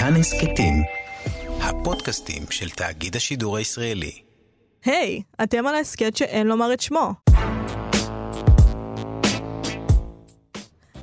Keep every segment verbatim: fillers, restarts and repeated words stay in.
כאן הסקטים, הפודקאסטים של תאגיד השידור הישראלי. היי, hey, אתם על ההסקט שאין לומר את שמו.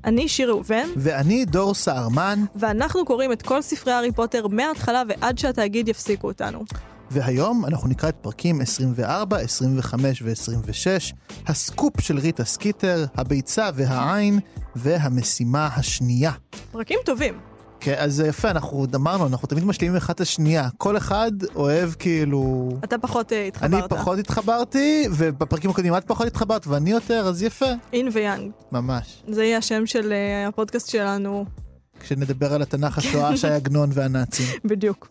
אני שיר ראובן. ואני דור סערמן. ואנחנו קוראים את כל ספרי הארי פוטר מההתחלה ועד שהתאגיד יפסיקו אותנו. והיום אנחנו נקרא את פרקים עשרים וארבע, עשרים וחמש ו-עשרים ושש, הסקופ של ריטה סקיטר, הביצה והעין, והמשימה השנייה. פרקים טובים. כן, אז יפה, אנחנו אמרנו, אנחנו תמיד משלימים אחד השנייה. כל אחד אוהב כאילו... אתה פחות התחברת. אני פחות התחברתי, ובפרקים הקודמים את פחות התחברת, ואני יותר, אז יפה. אין ויאנג. ממש. זה יהיה השם של הפודקאסט שלנו. כשנדבר על התנ"ך השואה שהיה גנון והנאצים. בדיוק.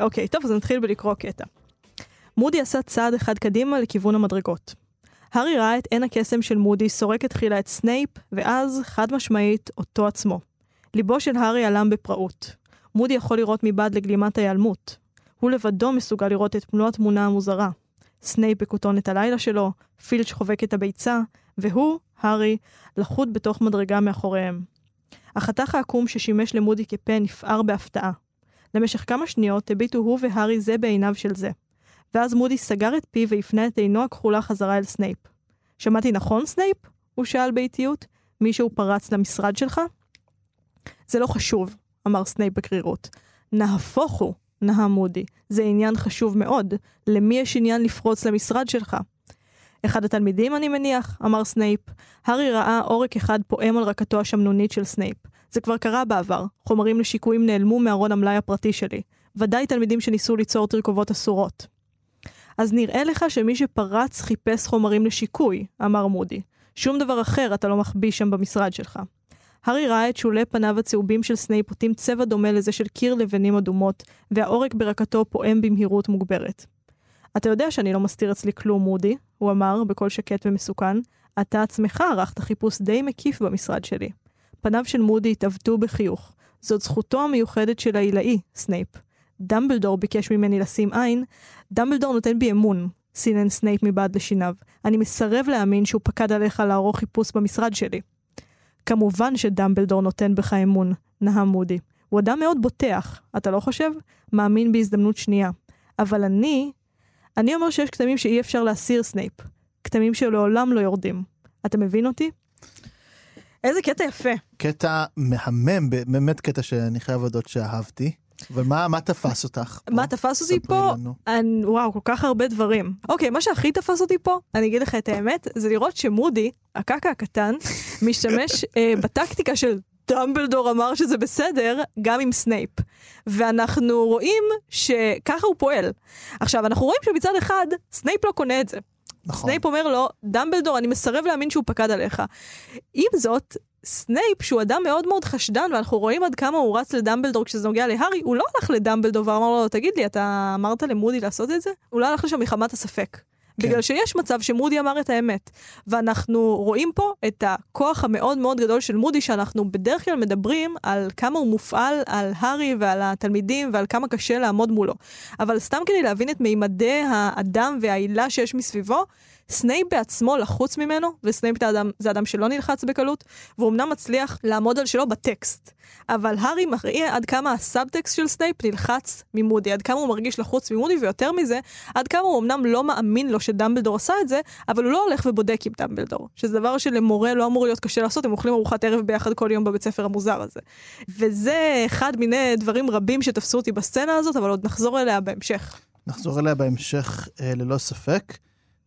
אוקיי, טוב, אז נתחיל בלקרוא קטע. מודי עשה צעד אחד קדימה לכיוון המדרגות. הארי ראה את עין הקסם של מודי סורק תחילה את סנייפ, ואז, חד משמעית, אותו עצמו. ליבו של הארי עלם בפראות. מודי יכול לראות מבעד לגלימת ההיעלמות. הוא לבדו מסוגל לראות את מלוא התמונה המוזרה. סנייפ בכותון את הלילה שלו, פילץ' חובק את הביצה, והוא, הארי, לחוד בתוך מדרגה מאחוריהם. החתך העקום ששימש למודי כפה נפער בהפתעה. למשך כמה שניות הביטו הוא והארי זה בעיניו של זה. ואז מודי סגר את פיו והפנה את עינו הכחולה חזרה אל סנייפ. שמעתי נכון, סנייפ? הוא שאל באיטיות. מישהו פרץ למשרד שלך? זה לא חשוב, אמר סנייפ בקרירות. נהפוך הוא, נהה מודי. זה עניין חשוב מאוד. למי יש עניין לפרוץ למשרד שלך? אחד התלמידים, אני מניח, אמר סנייפ. הארי ראה עורק אחד פועם על רקתו השמנונית של סנייפ. זה כבר קרה בעבר. חומרים לשיקויים נעלמו מארון המלאי הפרטי שלי. ודאי תלמידים שניסו ליצור תרכובות אסורות. אז נראה לך שמי שפרץ חיפש חומרים לשיקוי, אמר מודי. שום דבר אחר אתה לא מחביא שם במשרד שלך. הארי ראה את שולי פניו הצהובים של סנייפ עוטים צבע דומה לזה של קיר לבנים אדומות, והעורק ברקתו פועם במהירות מוגברת. אתה יודע שאני לא מסתיר אצלי כלום, מודי, הוא אמר, בקול שקט ומסוכן. אתה עצמך ערכת חיפוש די מקיף במשרד שלי. פניו של מודי התעוותו בחיוך. זאת זכותו המיוחדת של העילאי, סנייפ. דמבלדור ביקש ממני לשים עין. דמבלדור נותן בי אמון, סינן סנייפ מבעד לשיניו. אני מסרב להאמין שהוא פקד עליך לערוך חיפוש במשרד שלי. כמובן שדמבלדור נותן בך אמון, נהם מודי. הוא אדם מאוד בוטח, אתה לא חושב? מאמין בהזדמנות שנייה. אבל אני... אני אומר שיש כתמים שאי אפשר להסיר, סנייפ. כתמים שלעולם לא יורדים. אתה מבין אותי? איזה קטע יפה. קטע מהמם, באמת קטע שאני חייב להודות שאהבתי. ומה תפס אותך? מה תפס אותי פה? וואו, כל כך הרבה דברים. אוקיי, מה שהכי תפס אותי פה, אני אגיד לך את האמת, זה לראות שמודי, הקקה הקטן, משתמש בטקטיקה של דמבלדור אמר שזה בסדר, גם עם סנייפ. ואנחנו רואים שככה הוא פועל. עכשיו, אנחנו רואים שמצד אחד, סנייפ לא קונה את זה. נכון. סנייפ אומר לו, דמבלדור, אני מסרב להאמין שהוא פקד עליך. עם זאת, סנייפ, שהוא אדם מאוד מאוד חשדן, ואנחנו רואים עד כמה הוא רץ לדמבלדור כשזה נוגע להארי, הוא לא הלך לדמבלדור ואמר לו, תגיד לי, אתה אמרת למודי לעשות את זה? הוא לא הלך לשם מחמת הספק. כן. בגלל שיש מצב שמודי אמר את האמת, ואנחנו רואים פה את הכוח המאוד מאוד גדול של מודי, שאנחנו בדרך כלל מדברים על כמה הוא מופעל על הארי ועל התלמידים, ועל כמה קשה לעמוד מולו. אבל סתם כדי להבין את מימדי האדם והעילה שיש מסביבו, סנייפ בעצמו לחוץ ממנו, וסנייפ זה אדם שלא נלחץ בקלות, ואומנם מצליח לעמוד על שלו בטקסט. אבל הארי מראה עד כמה הסאבטקסט של סנייפ נלחץ ממודי, עד כמה הוא מרגיש לחוץ ממודי, ויותר מזה, עד כמה הוא אומנם לא מאמין לו שדמבלדור עשה את זה, אבל הוא לא הולך ובודק עם דמבלדור, שזה דבר שלמורה לא אמור להיות קשה לעשות, הם אוכלים ארוחת ערב ביחד כל יום בבית ספר המוזר הזה. וזה אחד מיני דברים רבים שתפסו אותי בסצנה הזאת, אבל עוד נחזור אליה בהמשך. נחזור אליה בהמשך, ללא ספק.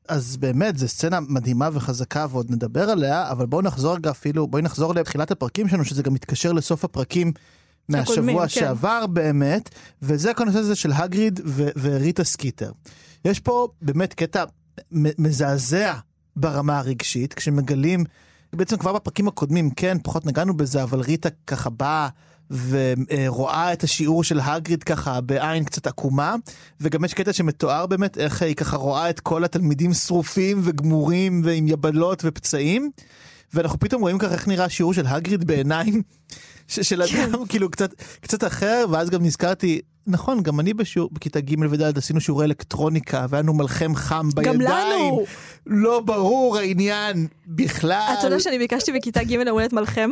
אז באמת, זו סצנה מדהימה וחזקה ועוד נדבר עליה, אבל בואו נחזור גם אפילו, בואו נחזור לתחילת הפרקים שלנו, שזה גם מתקשר לסוף הפרקים מהשבוע שעבר באמת, וזה הקונפליקט הזה של הגריד וריטה סקיטר. יש פה באמת קטע מזעזע ברמה הרגשית, כשמגלים, בעצם כבר בפרקים הקודמים, כן, פחות נגענו בזה, אבל ריטה ככה באה, ורואה את השיעור של הגריד ככה בעין קצת עקומה, וגם יש קטע שמתואר באמת איך היא ככה רואה את כל התלמידים שרופים וגמורים ועם יבלות ופצעים, ואנחנו פתאום רואים ככה איך נראה השיעור של הגריד בעיניים של אדם כאילו קצת, קצת אחר, ואז גם נזכרתי, נכון, גם אני בשיעור, בכיתה ג' וד' עשינו שיעורי אלקטרוניקה, והיינו מלחם חם בידיים. גם לנו! לא ברור העניין בכלל. אתה יודע שאני ביקשתי בכיתה ג' למולדת מלחם?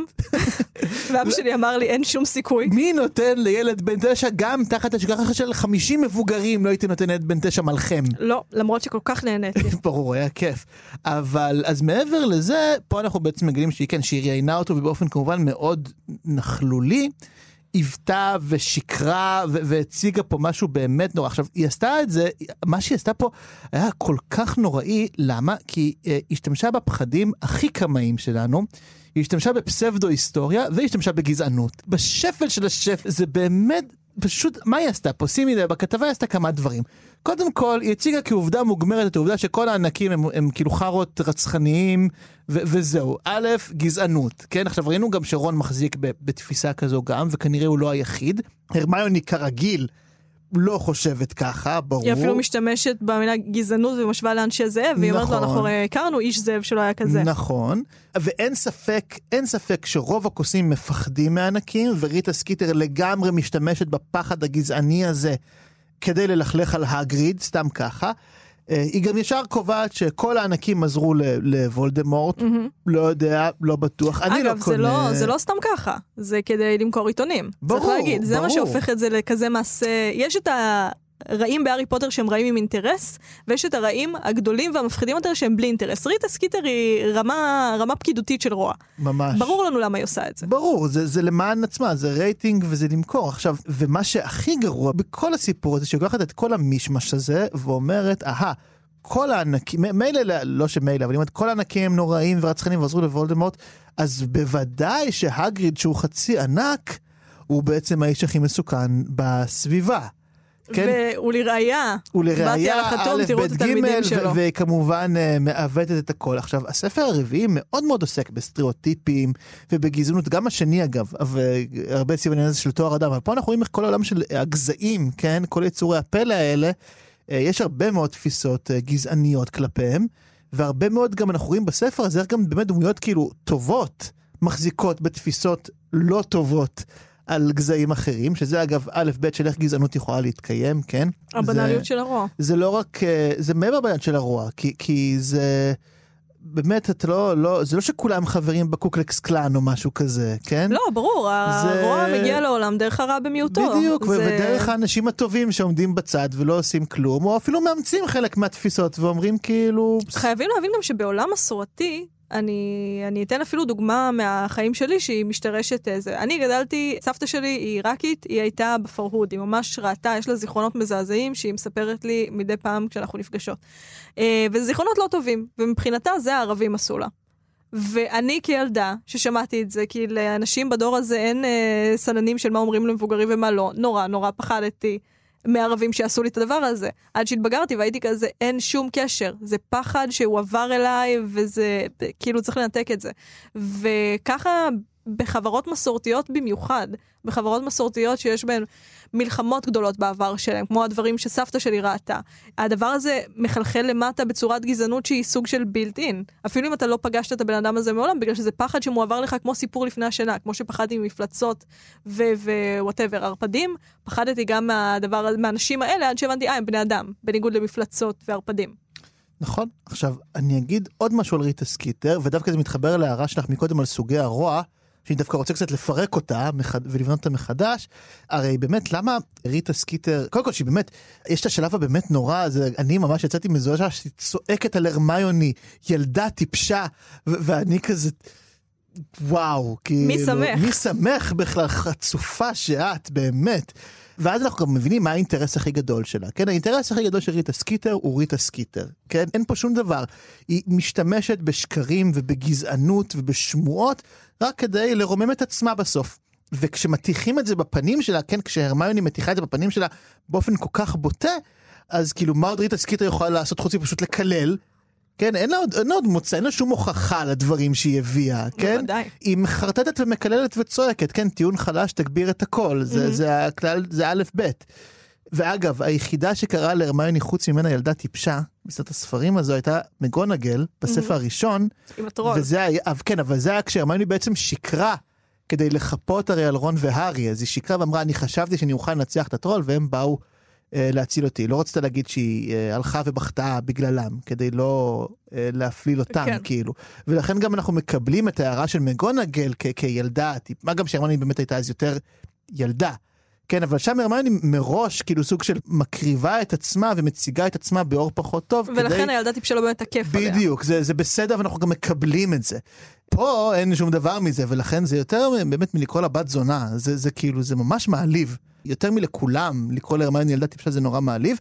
ואבא שלי אמר לי, אין שום סיכוי. מי נותן לילד בן תשע, גם תחת השגחה של חמישים מבוגרים, לא הייתי נותן לילד בן תשע מלחם. לא, למרות שכל כך נהניתי. ברור, היה כיף. אבל, אז מעבר לזה, פה אנחנו בעצם מגלים שהיא כן, שהיא ראיינה אותו, ובאופן כמובן מאוד נחלולי, עבתה ושקרה והציגה פה משהו באמת נורא. עכשיו, היא עשתה את זה, מה שהיא עשתה פה היה כל כך נוראי, למה? כי היא השתמשה בפחדים הכי קמאים שלנו, היא השתמשה בפסבדו-היסטוריה, והיא השתמשה בגזענות. בשפל של השפל, זה באמת פשוט, מה היא עשתה פה? שימי לב, בכתבה היא עשתה כמה דברים. קודם כל, היא הציגה כעובדה מוגמרת את העובדה שכל הענקים הם, הם כאילו חרות רצחניים, ו- וזהו. א', גזענות, כן? עכשיו ראינו גם שרון מחזיק ב- בתפיסה כזו גם, וכנראה הוא לא היחיד. הרמיוני כרגיל לא חושבת ככה, ברור. היא אפילו משתמשת במילה גזענות ומשווה לאנשי זאב, והיא אומרת לו, אנחנו הכרנו איש זאב שלא היה כזה. נכון, ואין ספק, אין ספק שרוב הכוסים מפחדים מענקים, וריטה סקיטר לגמרי משתמשת בפחד הגזעני הזה, כדי ללכלך על הגריד, סתם ככה. היא גם ישר קובעת שכל הענקים עזרו לוולדמורט, לא יודע, לא בטוח, אני לא קונה. אגב, זה לא סתם ככה, זה כדי למכור עיתונים. ברור, ברור. צריך להגיד, זה מה שהופך את זה לכזה מעשה, יש את הרעים בהרי פוטר שהם רעים עם אינטרס, ויש את הרעים הגדולים והמפחידים יותר שהם בלי אינטרס. ריטה סקיטר היא רמה פקידותית של רוע. ממש. ברור לנו למה היא עושה את זה. ברור, זה למען עצמה, זה רייטינג וזה למכור. עכשיו, ומה שהכי גרוע בכל הסיפור הזה, שגוחת את כל המשמש הזה ואומרת, אהה, כל הענקים, מילא, לא שמילא, אבל אם את כל הענקים הם נוראים ורצחנים ועזרו לוולדמורט, אז בוודאי שהגריד שהוא חצי ענק, הוא בעצם האיש הכי מסוכן בסביבה. ולראיה, באתי על החתום, תראו את התלמידים שלו. וכמובן מעוותת את הכל. עכשיו, הספר הרביעי מאוד מאוד עוסק בסטריאוטיפים ובגזענות, גם השני אגב, והרבה סימנים הזה של תואר אדם, אבל פה אנחנו רואים איך כל העולם של הגזעים, כל יצורי הפלא האלה, יש הרבה מאוד תפיסות גזעניות כלפיהם, והרבה מאוד גם אנחנו רואים בספר הזה, גם באמת דמויות כאילו טובות, מחזיקות בתפיסות לא טובות, על גזעים אחרים, שזה אגב א' ב' של איך גזענות יכולה להתקיים, כן? הבנליות של הרוע. זה לא רק, זה מעבר הבנליות של הרוע, כי, כי זה, באמת, את לא, לא, זה לא שכולם חברים בקוקלקס קלן או משהו כזה, כן? לא, ברור, זה... הרוע מגיע לעולם דרך הרע במיעוטו. בדיוק, זה... ודרך האנשים הטובים שעומדים בצד ולא עושים כלום, או אפילו מאמצים חלק מהתפיסות ואומרים כאילו... חייבים להבין גם שבעולם מסורתי, אני, אני אתן אפילו דוגמה מהחיים שלי שהיא משתרשת איזה. אני גדלתי, סבתא שלי היא עיראקית, היא הייתה בפרהוד, היא ממש ראתה, יש לה זיכרונות מזעזעים שהיא מספרת לי מדי פעם כשאנחנו נפגשות. וזה זיכרונות לא טובים, ומבחינתה זה הערבים עשו לה. ואני כילדה ששמעתי את זה, כי לאנשים בדור הזה אין סננים של מה אומרים למבוגרים ומה לא, נורא נורא פחדתי מערבים שעשו לי את הדבר הזה. עד שהתבגרתי והייתי כזה, אין שום קשר. זה פחד שהוא עבר אליי, וזה, כאילו צריך לנתק את זה. וככה בחברות מסורתיות במיוחד, בחברות מסורתיות שיש בהן מלחמות גדולות בעבר שלהם, כמו הדברים שסבתא שלי ראתה. הדבר הזה מחלחל למטה בצורת גזענות שהיא סוג של built in. אפילו אם אתה לא פגשת את הבן אדם הזה מעולם, בגלל שזה פחד שמועבר לך כמו סיפור לפני השינה, כמו שפחדתי ממפלצות ו-whatever, הרפדים, פחדתי גם מהדבר, מהאנשים האלה, עד שהבנתי, אה, הם בני אדם, בניגוד למפלצות והרפדים. נכון? עכשיו, אני אגיד עוד משהו על ריטה סקיטר, ודווקא זה מתחבר להערה שלך מקודם על סוגי הרוע, שאני דווקא רוצה קצת לפרק אותה ולבנות אותה מחדש. הרי באמת, למה ריטה סקיטר, קודם כל שהיא באמת, יש את השלב הבאמת נורא, זה, אני ממש יצאתי מזוהה שהיא צועקת על הרמיוני, ילדה טיפשה, ו- ואני כזה, וואו, כאילו, מי שמח? מי שמח בכלל, חצופה שאת, באמת. ואז אנחנו גם מבינים מה האינטרס הכי גדול שלה, כן? האינטרס הכי גדול של ריטה סקיטר הוא ריטה סקיטר, כן? אין פה שום דבר. היא משתמשת בשקרים ובגזענות ובשמועות, רק כדי לרומם את עצמה בסוף. וכשמתיחים את זה בפנים שלה, כן? כשהרמיוני מתיחה את זה בפנים שלה באופן כל כך בוטה, אז כאילו מה עוד ריטה סקיטר יכולה לעשות חוץ מפשוט לקלל? כן, אין לה עוד, אין לה עוד מוצא, אין לה שום הוכחה לדברים שהיא הביאה, כן? בוודאי. היא מחרטטת ומקללת וצועקת, כן, טיעון חלש, תגביר את הכל, זה, זה הכלל, זה א' ב'. ואגב, היחידה שקראה להרמיוני חוץ ממנה ילדה טיפשה, בסדרת הספרים הזו, הייתה מגונגל, בספר הראשון. עם הטרול. וזה היה, כן, אבל זה היה כשהרמיוני בעצם שיקרה, כדי לחפות הרי על רון והרי, אז היא שיקרה ואמרה, אני חשבתי שאני אוכל לנצח את הטרול, והם באו להציל אותי. לא רצתה להגיד שהיא הלכה ובחתה בגללם, כדי לא להפליל אותם, כאילו. ולכן גם אנחנו מקבלים את ההערה של מגונגל כילדה, מה גם שהרמני באמת הייתה אז יותר ילדה. כן, אבל שם הרמיוני מראש, כאילו סוג של מקריבה את עצמה ומציגה את עצמה באור פחות טוב. ולכן כדי... הילדה טיפשה לא באמת תקף עליה. בדיוק, זה, זה בסדר ואנחנו גם מקבלים את זה. פה אין שום דבר מזה, ולכן זה יותר באמת מלקרוא לה בת זונה. זה, זה כאילו, זה ממש מעליב. יותר מלכולם לקרוא להרמיוני ילדה טיפשה זה נורא מעליב.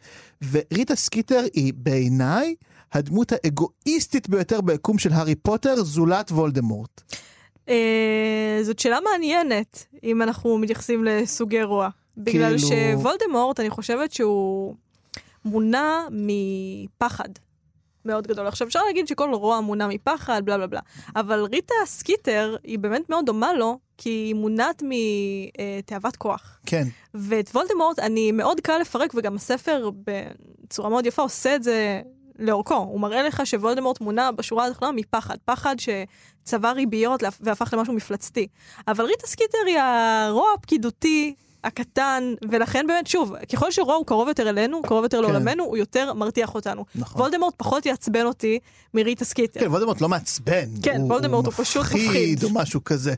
וריטה סקיטר היא בעיניי הדמות האגואיסטית ביותר ביקום של הארי פוטר, זולת וולדמורט. זאת שאלה מעניינת, אם אנחנו מתייחסים לסוגי רוע. בגלל שוולדמורט, אני חושבת שהוא מונע מפחד מאוד גדול. עכשיו, אפשר להגיד שכל רוע מונע מפחד, בלה בלה בלה. אבל ריטה סקיטר היא באמת מאוד דומה לו, כי היא מונעת מתאוות כוח. כן. ואת וולדמורט, אני מאוד קל לפרק, וגם הספר בצורה מאוד יפה עושה את זה לאורכו. הוא מראה לך שוולדמורט מונע בשורה התחתונה מפחד. פחד שצבע ריביות והפך למשהו מפלצתי. אבל ריטה סקיטר היא הרוע הפקידותי הקטן, ולכן באמת, שוב, ככל שרוע הוא קרוב יותר אלינו, קרוב יותר לעולמנו, הוא יותר מרתיח אותנו. וולדמורט פחות יעצבן אותי מריטה סקיטר. כן, וולדמורט לא מעצבן. כן, וולדמורט הוא פשוט מפחיד. או משהו כזה.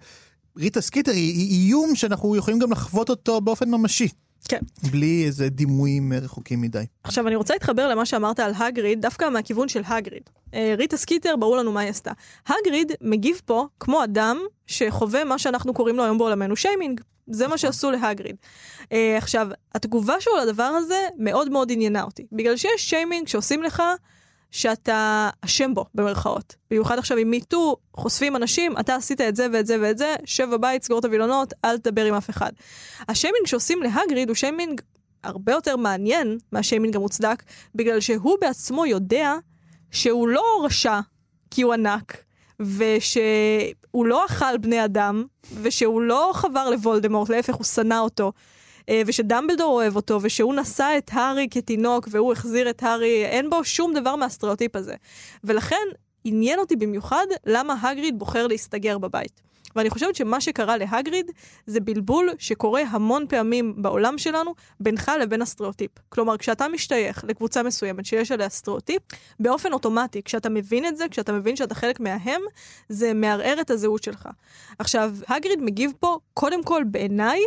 ריטה סקיטר היא איום שאנחנו יכולים גם לחוות אותו באופן ממשי. כן. בלי איזה דימויים רחוקים מדי. עכשיו, אני רוצה להתחבר למה שאמרת על הגריד, דווקא מהכיוון של הגריד. ריטה סקיטר, ברור לנו מה היא עשתה. הגריד מגיב פה כמו אדם שחווה מה שאנחנו קוראים לו היום בעולמנו, שיימינג. זה מה שעשו להגריד. עכשיו, התגובה שלו לדבר הזה מאוד מאוד עניינה אותי. בגלל שיש שיימינג שעושים לך, שאתה אשם בו, במרכאות. במיוחד עכשיו עם מיטו, חושפים אנשים, אתה עשית את זה ואת זה ואת זה, שב בבית, סגור את הווילונות, אל תדבר עם אף אחד. השיימינג שעושים להגריד הוא שיימינג הרבה יותר מעניין מהשיימינג המוצדק, בגלל שהוא בעצמו יודע שהוא לא רשע, כי הוא ענק, ושהוא לא אכל בני אדם, ושהוא לא חבר לוולדמורט, להפך הוא שנא אותו. ושדמבלדור אוהב אותו, ושהוא נשא את הארי כתינוק, והוא החזיר את הארי, אין בו שום דבר מהסטריאוטיפ הזה. ולכן עניין אותי במיוחד למה הגריד בוחר להסתגר בבית. ואני חושבת שמה שקרה להגריד, זה בלבול שקורה המון פעמים בעולם שלנו, בינך לבין הסטריאוטיפ. כלומר, כשאתה משתייך לקבוצה מסוימת שיש עליה סטריאוטיפ, באופן אוטומטי, כשאתה מבין את זה, כשאתה מבין שאתה חלק מההם, זה מערער את הזהות שלך. עכשיו, הגריד מגיב פה, קודם כל בעיניי,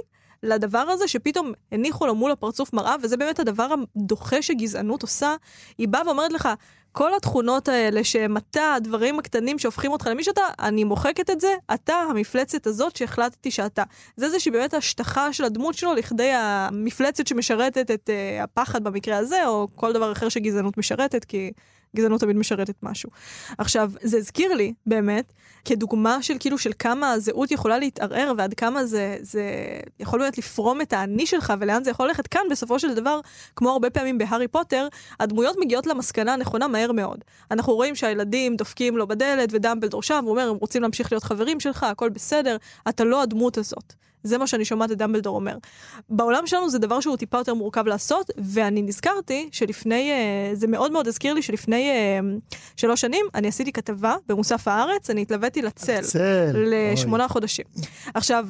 לדבר הזה שפתאום הניחו לו מול הפרצוף מראה, וזה באמת הדבר הדוחה שגזענות עושה, היא באה ואומרת לך, כל התכונות האלה שמתה, הדברים הקטנים שהופכים אותך למי שאתה, אני מוחקת את זה, אתה המפלצת הזאת שהחלטתי שאתה. זה זה שבאמת השטחה של הדמות שלו, לכדי המפלצת שמשרתת את uh, הפחד במקרה הזה, או כל דבר אחר שגזענות משרתת, כי גזענות תמיד משרתת משהו. עכשיו, זה הזכיר לי, באמת, כדוגמה של כאילו של כמה הזהות יכולה להתערער, ועד כמה זה, זה יכול להיות לפרום את העני שלך, ולאן זה יכול ללכת כאן, בסופו של דבר, כמו הרבה פעמים בהרי פוטר, הדמויות מגיעות למסקנה הנכונה מהר מאוד. אנחנו רואים שהילדים דופקים לו בדלת, ודמבלדור שם, הוא אומר, הם רוצים להמשיך להיות חברים שלך, הכל בסדר, אתה לא הדמות הזאת. זה מה שאני שומעת את דמבלדור אומר. בעולם שלנו זה דבר שהוא טיפה יותר מורכב לעשות, ואני נזכרתי שלפני, זה מאוד מאוד הזכיר לי שלפני שלוש שנים, אני עשיתי כתבה במוסף הארץ, אני התלוויתי לצל, לשמונה חודשים. עכשיו,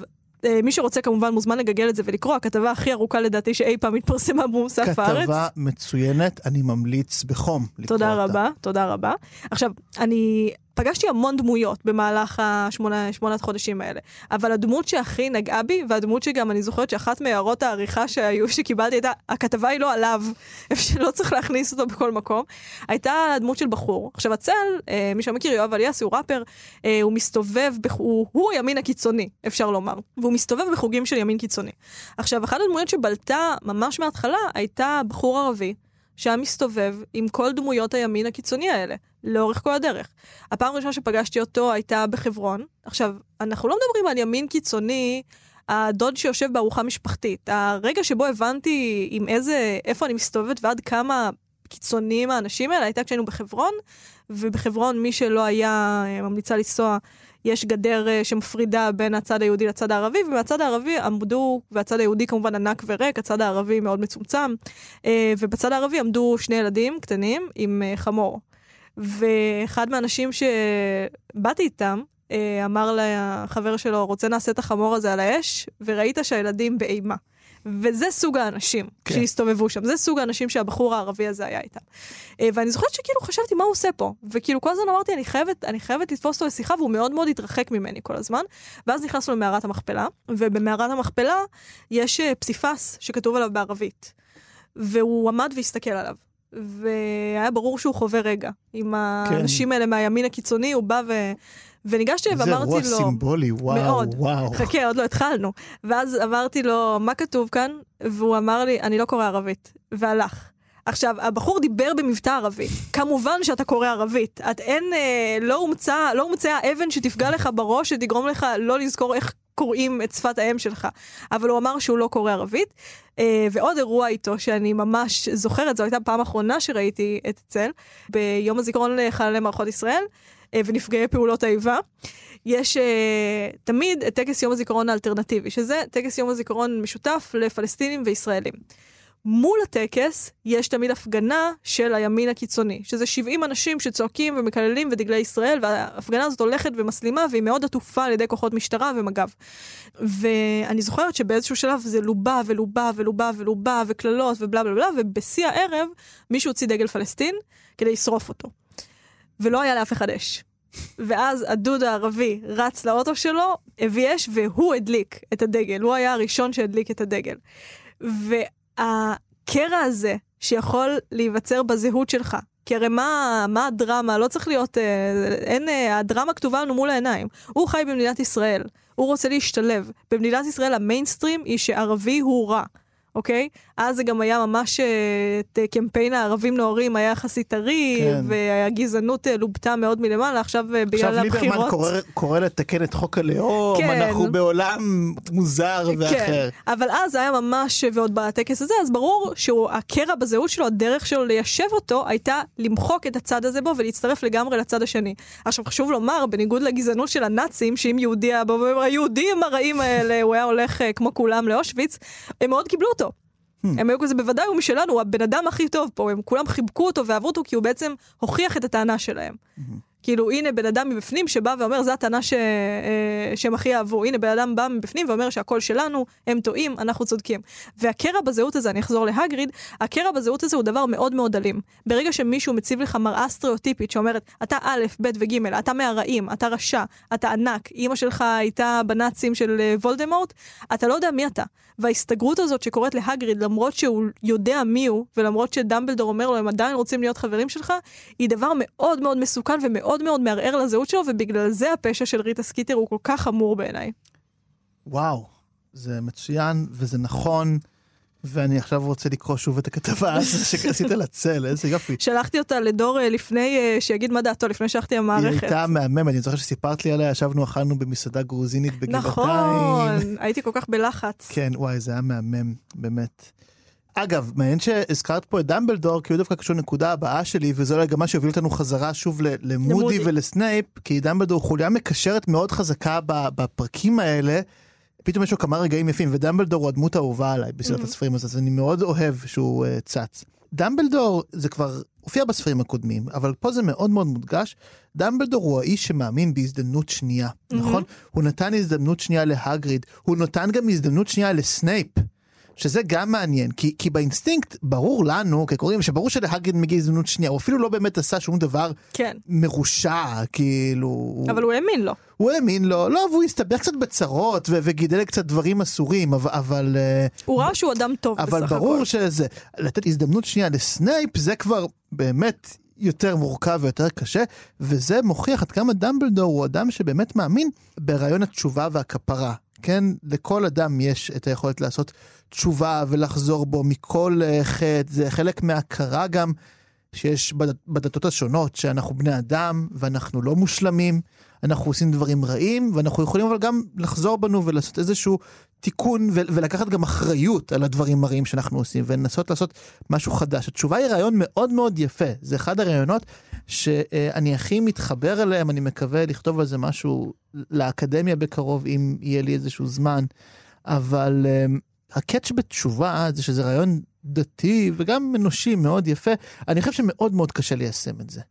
מי שרוצה כמובן מוזמן לגגל את זה ולקרוא, הכתבה הכי ארוכה לדעתי שאי פעם התפרסמה במוסף הארץ. כתבה מצוינת, אני ממליץ בחום לקרוא אותה. תודה רבה, תודה רבה. עכשיו, אני פגשתי המון דמויות במהלך השמונה, שמונת חודשים האלה, אבל הדמות שהכי נגעה בי, והדמות שגם אני זוכרת שאחת מהערות העריכה שהיו שקיבלתי הייתה, הכתבה היא לא עליו, שלא צריך להכניס אותו בכל מקום, הייתה הדמות של בחור. עכשיו הצל, מי שמכיר, יואב אליאסי, הוא ראפר, הוא מסתובב, הוא, הוא ימין הקיצוני, אפשר לומר, והוא מסתובב בחוגים של ימין קיצוני. עכשיו, אחת הדמויות שבלטה ממש מההתחלה הייתה בחור ערבי, שם מסתובב עם כל דמויות הימין הקיצוני האלה, לאורך כל הדרך. הפעם הראשונה שפגשתי אותו הייתה בחברון. עכשיו, אנחנו לא מדברים על ימין קיצוני, הדוד שיושב בארוחה משפחתית. הרגע שבו הבנתי עם איזה, איפה אני מסתובבת ועד כמה קיצוניים האנשים האלה, הייתה כשהיינו בחברון, ובחברון מי שלא היה ממליצה לנסוע, יש גדר שמפרידה בין הצד היהודי לצד הערבי, ומהצד הערבי עמדו, והצד היהודי כמובן ענק ורק, הצד הערבי מאוד מצומצם, ובצד הערבי עמדו שני ילדים קטנים עם חמור. ואחד מהאנשים שבאתי איתם, אמר לחבר שלו, רוצה נעשה את החמור הזה על האש, וראית שהילדים באימה. וזה סוג האנשים כן. שהסתובבו שם, זה סוג האנשים שהבחור הערבי הזה היה איתם. ואני זוכרת שכאילו חשבתי מה הוא עושה פה, וכאילו כל הזמן אמרתי, אני חייבת, אני חייבת לתפוס אותו לשיחה, והוא מאוד מאוד התרחק ממני כל הזמן, ואז נכנסנו למערת המכפלה, ובמערת המכפלה יש פסיפס שכתוב עליו בערבית, והוא עמד והסתכל עליו. והיה ברור שהוא חווה רגע עם האנשים האלה מהימין הקיצוני, הוא בא ו... וניגשתי ואמרתי לו... זה רוח סימבולי, וואו, וואו. חכה, עוד לא התחלנו. ואז אמרתי לו, מה כתוב כאן? והוא אמר לי, אני לא קורא ערבית. והלך. עכשיו, הבחור דיבר במבטא ערבי. כמובן שאתה קורא ערבית. את אין, לא הומצא, לא הומצא האבן שתפגע לך בראש, שתגרום לך לא לזכור איך קוראים את שפת האם שלך. אבל הוא אמר שהוא לא קורא ערבית. ועוד אירוע איתו שאני ממש זוכרת, זו הייתה פעם האחרונה שראיתי את צל, ביום הזיכרון לחללי מערכות ישראל, ונפגעי פעולות האיבה. יש תמיד את טקס יום הזיכרון האלטרנטיבי, שזה טקס יום הזיכרון משותף לפלסטינים וישראלים. מול הטקס יש תמיד הפגנה של הימין הקיצוני, שזה שבעים אנשים שצועקים ומקללים ודגלי ישראל, וההפגנה הזאת הולכת ומסלימה, והיא מאוד עטופה על ידי כוחות משטרה ומג"ב. ואני זוכרת שבאיזשהו שלב זה לובה ולובה ולובה ולובה וכללות ובלה בלה בלה, ובשיא הערב מישהו הוציא דגל פלסטין כדי לשרוף אותו. ולא היה לאף אחד אש. ואז הדוד הערבי רץ לאוטו שלו, הביא אש, והוא הדליק את הדגל. הוא היה הראשון שהדליק את הדגל. והקרע הזה שיכול להיווצר בזהות שלך, כי הרי מה, מה הדרמה? לא צריך להיות, אין, הדרמה כתובה לנו מול העיניים. הוא חי במדינת ישראל, הוא רוצה להשתלב. במדינת ישראל המיינסטרים היא שערבי הוא רע. אוקיי? אז זה גם היה ממש את קמפיין הערבים נוערים, היה חסיטרי, והגזענות לובטה מאוד מלמעלה, עכשיו בגלל הבחירות. עכשיו ליברמן קורא לתקן את חוק הלאום, אנחנו בעולם מוזר ואחר. אבל אז היה ממש, ועוד בטקס הזה, אז ברור שהקרע בזהות שלו, הדרך שלו ליישב אותו, הייתה למחוק את הצד הזה בו, ולהצטרף לגמרי לצד השני. עכשיו חשוב לומר, בניגוד לגזענות של הנאצים, שאם יהודי, היהודים הרעים האלה, הוא היה הולך כמו כולם לאושוויץ, הם מאוד קיבלו אותו. הם היו כזה, בוודאי הוא משלנו, הוא הבן אדם הכי טוב פה, הם כולם חיבקו אותו ועברו אותו, כי הוא בעצם הוכיח את הטענה שלהם. כאילו, הנה בן אדם מבפנים שבא ואומר, זו הטענה שהם הכי אהבו. הנה בן אדם בא מבפנים ואומר שהכל שלנו, הם טועים, אנחנו צודקים. והקרע בזהות הזה, אני אחזור להגריד, הקרע בזהות הזה הוא דבר מאוד מאוד אלים. ברגע שמישהו מציב לך מראה סטריאוטיפית שאומרת, אתה א', ב' וג', אתה מהרעים, אתה רשע, אתה ענק, אמא שלך הייתה בנאצים של וולדמורט, אתה לא יודע מי אתה. וההסתגרות הזאת שקורית להגריד, למרות שהוא יודע מי הוא, ולמרות שדמבלדור אומר לו, הם עדיין רוצים להיות חברים שלך, היא דבר מאוד מאוד מסוכן ומאוד מאוד מערער לזהות שלו, ובגלל זה הפשע של ריטה סקיטר הוא כל כך חמור בעיניי. וואו, זה מצוין, וזה נכון, ואני עכשיו רוצה לקרוא שוב את הכתבה שעשית על הצל, איזה יופי. שלחתי אותה לדור לפני, שיגיד מה דעתו, לפני שהלכתי המערכת. היא הייתה מהממת, אני זוכר שסיפרת לי עליה, ישבנו, אכלנו במסעדה גרוזינית בגבעתיים. נכון, הייתי כל כך בלחץ. כן, וואי, זה היה מהמם, באמת. אגב, מעניין שהזכרת פה את דמבלדור, כי הוא דווקא קשור נקודה הבאה שלי, וזה אולי גם מה שהוביל אותנו חזרה שוב למודי ולסנייפ, כי דמבלדור חוליה מקשרת מאוד חזקה בפרקים האלה, פתאום יש לו כמה רגעים יפים, ודמבלדור הוא הדמות האהובה עליי בסדרת הספרים, אז אני מאוד אוהב שהוא צץ. דמבלדור זה כבר הופיע בספרים הקודמים, אבל פה זה מאוד מאוד מודגש, דמבלדור הוא האיש שמאמין בהזדמנות שנייה, נכון? הוא נתן הזדמנות שנייה להגריד, הוא נתן גם הזדמנות שנייה לסנייפ, שזה גם מעניין, כי, כי באינסטינקט ברור לנו, כקוראים, שברור שלהגריד מגיע הזדמנות שנייה, הוא אפילו לא באמת עשה שום דבר כן. מרושע, כאילו... אבל הוא האמין לו. הוא האמין לו, לא, והוא הסתבר קצת בצרות, ו- וגידל קצת דברים אסורים, אבל... אבל הוא ראה שהוא אדם טוב בסך הכל. אבל ברור שזה, לתת הזדמנות שנייה לסנייפ, זה כבר באמת יותר מורכב ויותר קשה, וזה מוכיח עד כמה דמבלדור הוא אדם שבאמת מאמין ברעיון התשובה והכפרה. כן, לכל אדם יש את היכולת לעשות תשובה ולחזור בו מכל חטא, זה חלק מההכרה גם שיש בדתות השונות, שאנחנו בני אדם ואנחנו לא מושלמים, אנחנו עושים דברים רעים, ואנחנו יכולים אבל גם לחזור בנו ולעשות איזשהו תיקון, ולקחת גם אחריות על הדברים הרעים שאנחנו עושים, ולנסות לעשות משהו חדש. התשובה היא רעיון מאוד מאוד יפה, זה אחד הרעיונות שאני הכי מתחבר אליהם, אני מקווה לכתוב על זה משהו לאקדמיה בקרוב, אם יהיה לי איזשהו זמן, אבל הקטש בתשובה זה שזה רעיון דתי, וגם אנושי מאוד יפה, אני חושב שמאוד מאוד קשה ליישם את זה.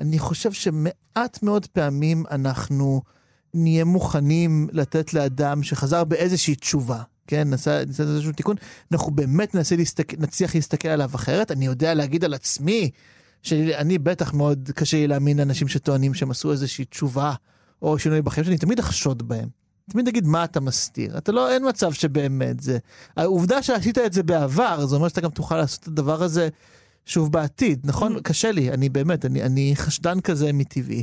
אני חושב שמעט מאוד פעמים אנחנו נהיה מוכנים לתת לאדם שחזר באיזושהי תשובה, כן, נעשה איזשהו תיקון, אנחנו באמת נצליח להסתכל עליו אחרת. אני יודע להגיד על עצמי, שאני בטח מאוד קשה לי להאמין אנשים שטוענים שהם עשו איזושהי תשובה, או שינוי בחיים, שאני תמיד אחשוד בהם. תמיד תגיד מה אתה מסתיר. אתה לא, אין מצב שבאמת זה. העובדה שעשית את זה בעבר, זה אומר שאתה גם תוכל לעשות את הדבר הזה שוב בעתיד, נכון? קשה לי, אני באמת, אני, אני חשדן כזה מטבעי.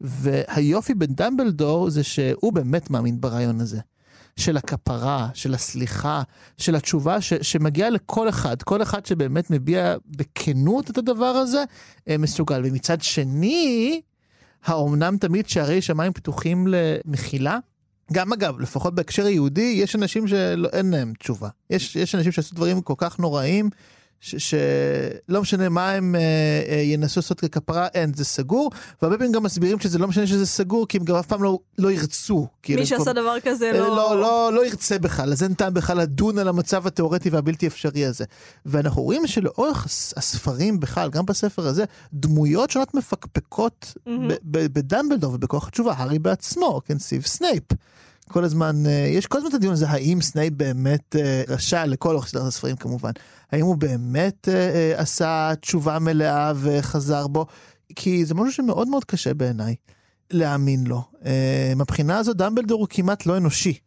והיופי בדמבלדור זה שהוא באמת מאמין ברעיון הזה. של הכפרה, של הסליחה, של התשובה ש, שמגיעה לכל אחד. כל אחד שבאמת מביע בכנות את הדבר הזה, מסוגל. ומצד שני, האומנם תמיד שערי שמיים פתוחים למחילה. גם אגב, לפחות בהקשר היהודי, יש אנשים שאין להם תשובה. יש, יש אנשים שעשו דברים כל כך נוראים, שלא משנה מה הם אה, אה, ינסו לעשות ככפרה, אין, זה סגור, והרבה פעמים גם מסבירים שזה לא משנה שזה סגור, כי הם גם אף פעם לא, לא ירצו. מי שעשה כבר, דבר כזה אה, לא... לא, לא, לא ירצה בכלל, אז אין טעם בכלל לדון על המצב התיאורטי והבלתי אפשרי הזה. ואנחנו רואים שלאורך הספרים בכלל, גם בספר הזה, דמויות שונות מפקפקות mm-hmm. בדמבלדור ובכוח התשובה, הרי בעצמו, כן, סיב סנייפ. כל הזמן, יש כל הזמן את הדיון הזה, האם סנייפ באמת רשע, לכל אורך סדרת הספרים כמובן, האם הוא באמת עשה תשובה מלאה וחזר בו, כי זה משהו שמאוד מאוד קשה בעיניי להאמין לו. מבחינה הזו דמבלדור הוא כמעט לא אנושי.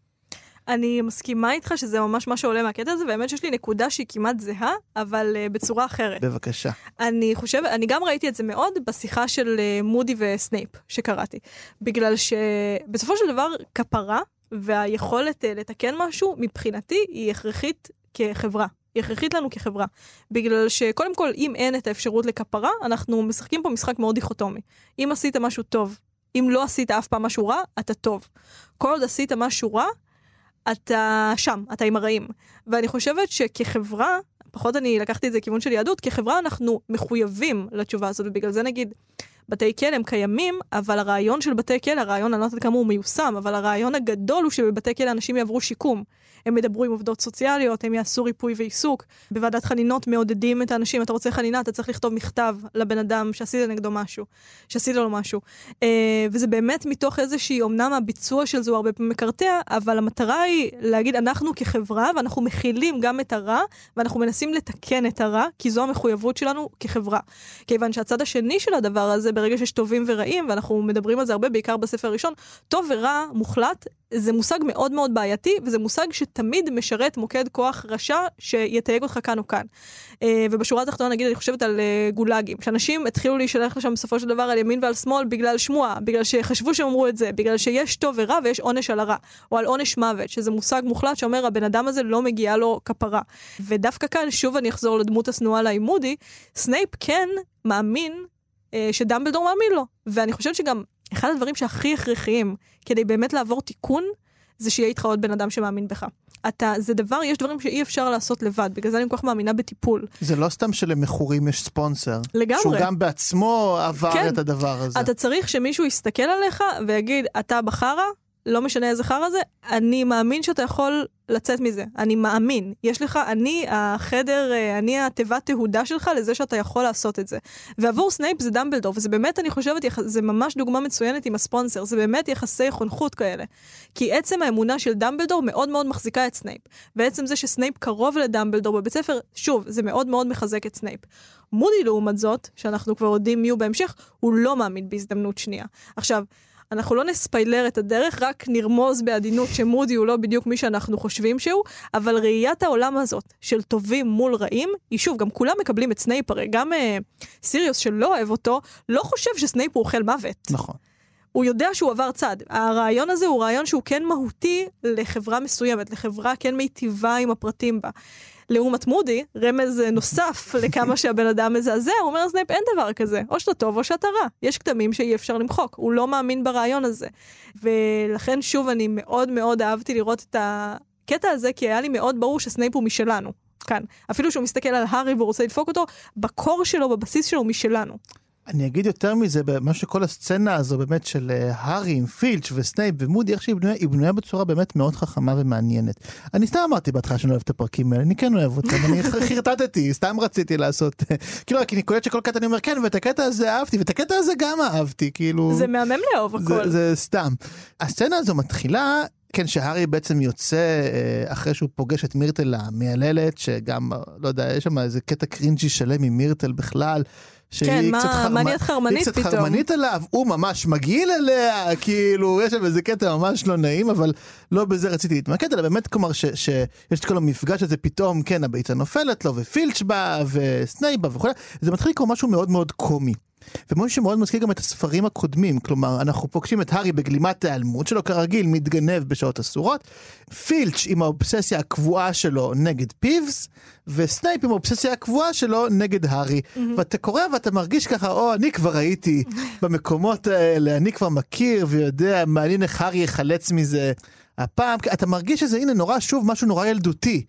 אני מסכימה איתך שזה ממש מה שעולה מהקטע הזה, והאמת שיש לי נקודה שהיא כמעט זהה, אבל בצורה אחרת. בבקשה. אני חושבת, אני גם ראיתי את זה מאוד בשיחה של מודי וסנייפ שקראתי, בגלל שבסופו של דבר כפרה והיכולת לתקן משהו מבחינתי היא הכרחית כחברה. היא הכרחית לנו כחברה, בגלל שקודם כל אם אין את האפשרות לכפרה, אנחנו משחקים פה משחק מאוד דיכוטומי. אם עשית משהו טוב, אם לא עשית אף פעם משהו רע, אתה טוב. כל עוד עשית משהו רע, אתה שם, אתה עם הרעים. ואני חושבת שכחברה, פחות אני לקחתי את זה כיוון של יהדות, כחברה אנחנו מחויבים לתשובה הזאת, ובגלל זה נגיד, בתי כלא הם קיימים, אבל הרעיון של בתי כלא, הרעיון, אני לא יודעת כמה הוא מיושם, אבל הרעיון הגדול הוא שבבתי כלא אנשים יעברו שיקום. הם מדברו עם עובדות סוציאליות, הם יעשו ריפוי ועיסוק. בוועדת חנינות מעודדים את האנשים, אתה רוצה חנינה, אתה צריך לכתוב מכתב לבן אדם שעשית נגדו משהו, שעשית לו משהו. וזה באמת מתוך איזושהי, אמנם הביצוע של זה הוא הרבה פעמים מקרטע, אבל המטרה היא להגיד, אנחנו כחברה, ואנחנו מכילים גם את הרע, ואנחנו מנסים לתקן את הרע, כי זו המחויבות שלנו כחברה. כיוון שהצד השני של הדבר הזה, ברגע שיש טובים ורעים, ואנחנו מדברים על זה הרבה, בעיקר בספר הראשון, טוב ורע מוחלט, זה מושג מאוד מאוד בעייתי, וזה מושג שתמיד משרת מוקד כוח רשע שיתייג אותך כאן או כאן. ובשורה התחתונה נגיד, אני חושבת על גולאגים, שאנשים התחילו להישלח לשם בסופו של דבר על ימין ועל שמאל בגלל שמועה, בגלל שחשבו שהם אמרו את זה, בגלל שיש טוב ורע ויש עונש על הרע, או על עונש מוות, שזה מושג מוחלט שאומר, הבן אדם הזה לא מגיע לו כפרה. ודווקא כאן, שוב אני אחזור לדמות הסנועה להימודי, סנייפ כן מאמין שדמבלדור מאמין לו. ואני חושבת שגם אחד הדברים שהכי הכרחיים כדי באמת לעבור תיקון, זה שיהיה איתך עוד בן אדם שמאמין בך. אתה, זה דבר, יש דברים שאי אפשר לעשות לבד, בגלל זה אני כל כך מאמינה בטיפול. זה לא סתם שלמכורים יש ספונסר. לגמרי. שהוא גם בעצמו עבר כן. את הדבר הזה. אתה צריך שמישהו יסתכל עליך ויגיד, אתה בחרה, לא משנה איזה חר הזה, אני מאמין שאתה יכול לצאת מזה. אני מאמין. יש לך, אני החדר, אני התיבת תהודה שלך לזה שאתה יכול לעשות את זה. ועבור סנייפ זה דמבלדור, וזה באמת, אני חושבת, זה ממש דוגמה מצוינת עם הספונסר, זה באמת יחסי חונכות כאלה. כי עצם האמונה של דמבלדור מאוד מאוד מחזיקה את סנייפ. ועצם זה שסנייפ קרוב לדמבלדור בבית ספר, שוב, זה מאוד מאוד מחזק את סנייפ. מודי לעומת זאת, שאנחנו כבר יודעים מי הוא בהמשך, הוא לא מאמין בהזדמנות שנייה. עכשיו, אנחנו לא נספיילר את הדרך, רק נרמוז בעדינות שמודי הוא לא בדיוק מי שאנחנו חושבים שהוא, אבל ראיית העולם הזאת של טובים מול רעים, היא שוב, גם כולם מקבלים את סנייפ, הרי גם אה, סיריוס שלא אוהב אותו, לא חושב שסנייפ הוא אוכל מוות. נכון. הוא יודע שהוא עבר צד. הרעיון הזה הוא רעיון שהוא כן מהותי לחברה מסוימת, לחברה כן מיטיבה עם הפרטים בה. לעומת מודי, רמז נוסף לכמה שהבן אדם מזעזע, הוא אומר, סנייפ, אין דבר כזה, או שאתה טוב או שאתה רע, יש קטמים שאי אפשר למחוק, הוא לא מאמין ברעיון הזה, ולכן שוב אני מאוד מאוד אהבתי לראות את הקטע הזה, כי היה לי מאוד ברור שסנייפ הוא משלנו, כאן, אפילו שהוא מסתכל על הארי והוא רוצה לדפוק אותו, בקור שלו, בבסיס שלו, משלנו. אני אגיד יותר מזה, מה שכל הסצנה הזו באמת של הארי עם פילץ' וסנייפ ומודי, איך שהיא בנויה, היא בנויה בצורה באמת מאוד חכמה ומעניינת. אני סתם אמרתי בהתחלה שאני אוהב את הפרקים האלה, אני כן אוהב אותם, אני חרטטתי, סתם רציתי לעשות, כאילו, כי אני קולט שכל קטע אני אומר, כן, ואת הקטע הזה אהבתי, ואת הקטע הזה גם אהבתי, כאילו... זה מהמם לאהוב הכל. זה סתם. הסצנה הזו מתחילה... כן, שהארי בעצם יוצא אחרי שהוא פוגש את מירטל המייללת, שגם, לא יודע, יש שם איזה קטע קרינג'י שלם עם מירטל בכלל, שהיא קצת חרמנית עליו, הוא ממש מגעיל אליה, כאילו, יש שם איזה קטע ממש לא נעים, אבל לא בזה רציתי להתמקד, אלא באמת, כלומר, שיש את כל המפגש הזה פתאום, כן, הביצה נופלת לו, ופילץ' בה, וסנייבה וכו', זה מתחיל כמו משהו מאוד מאוד קומי. ומה שמאוד מזכיר גם את הספרים הקודמים, כלומר אנחנו פוגשים את הארי בגלימת העלמות שלו, כרגיל מתגנב בשעות אסורות, פילץ' עם האובססיה הקבועה שלו נגד פיבס, וסנייפ עם האובססיה הקבועה שלו נגד הארי, mm-hmm. ואתה קורא ואתה מרגיש ככה, או אני כבר הייתי במקומות האלה, אני כבר מכיר ויודע, מעניין איך הארי יחלץ מזה הפעם, אתה מרגיש שזה הנה נורא שוב משהו נורא ילדותי,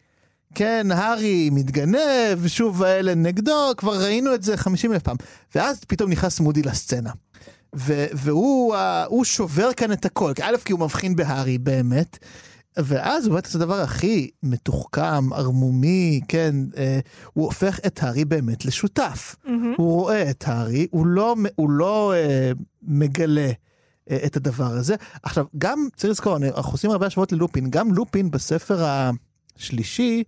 כן, הארי מתגנב, שוב האלה נגדו, כבר ראינו את זה חמישים אלף פעם. ואז פתאום נכנס מודי לסצנה. ו- והוא הוא שובר כאן את הכל, א' כי הוא מבחין בהארי באמת, ואז הוא באמת את הדבר הכי מתוחכם, ערמומי, כן, אה, הוא הופך את הארי באמת לשותף. Mm-hmm. הוא רואה את הארי, הוא לא, הוא לא אה, מגלה אה, את הדבר הזה. עכשיו, גם, צריך לזכור, אנחנו עושים הרבה השוואות ללופין, גם לופין בספר ה... שלישי,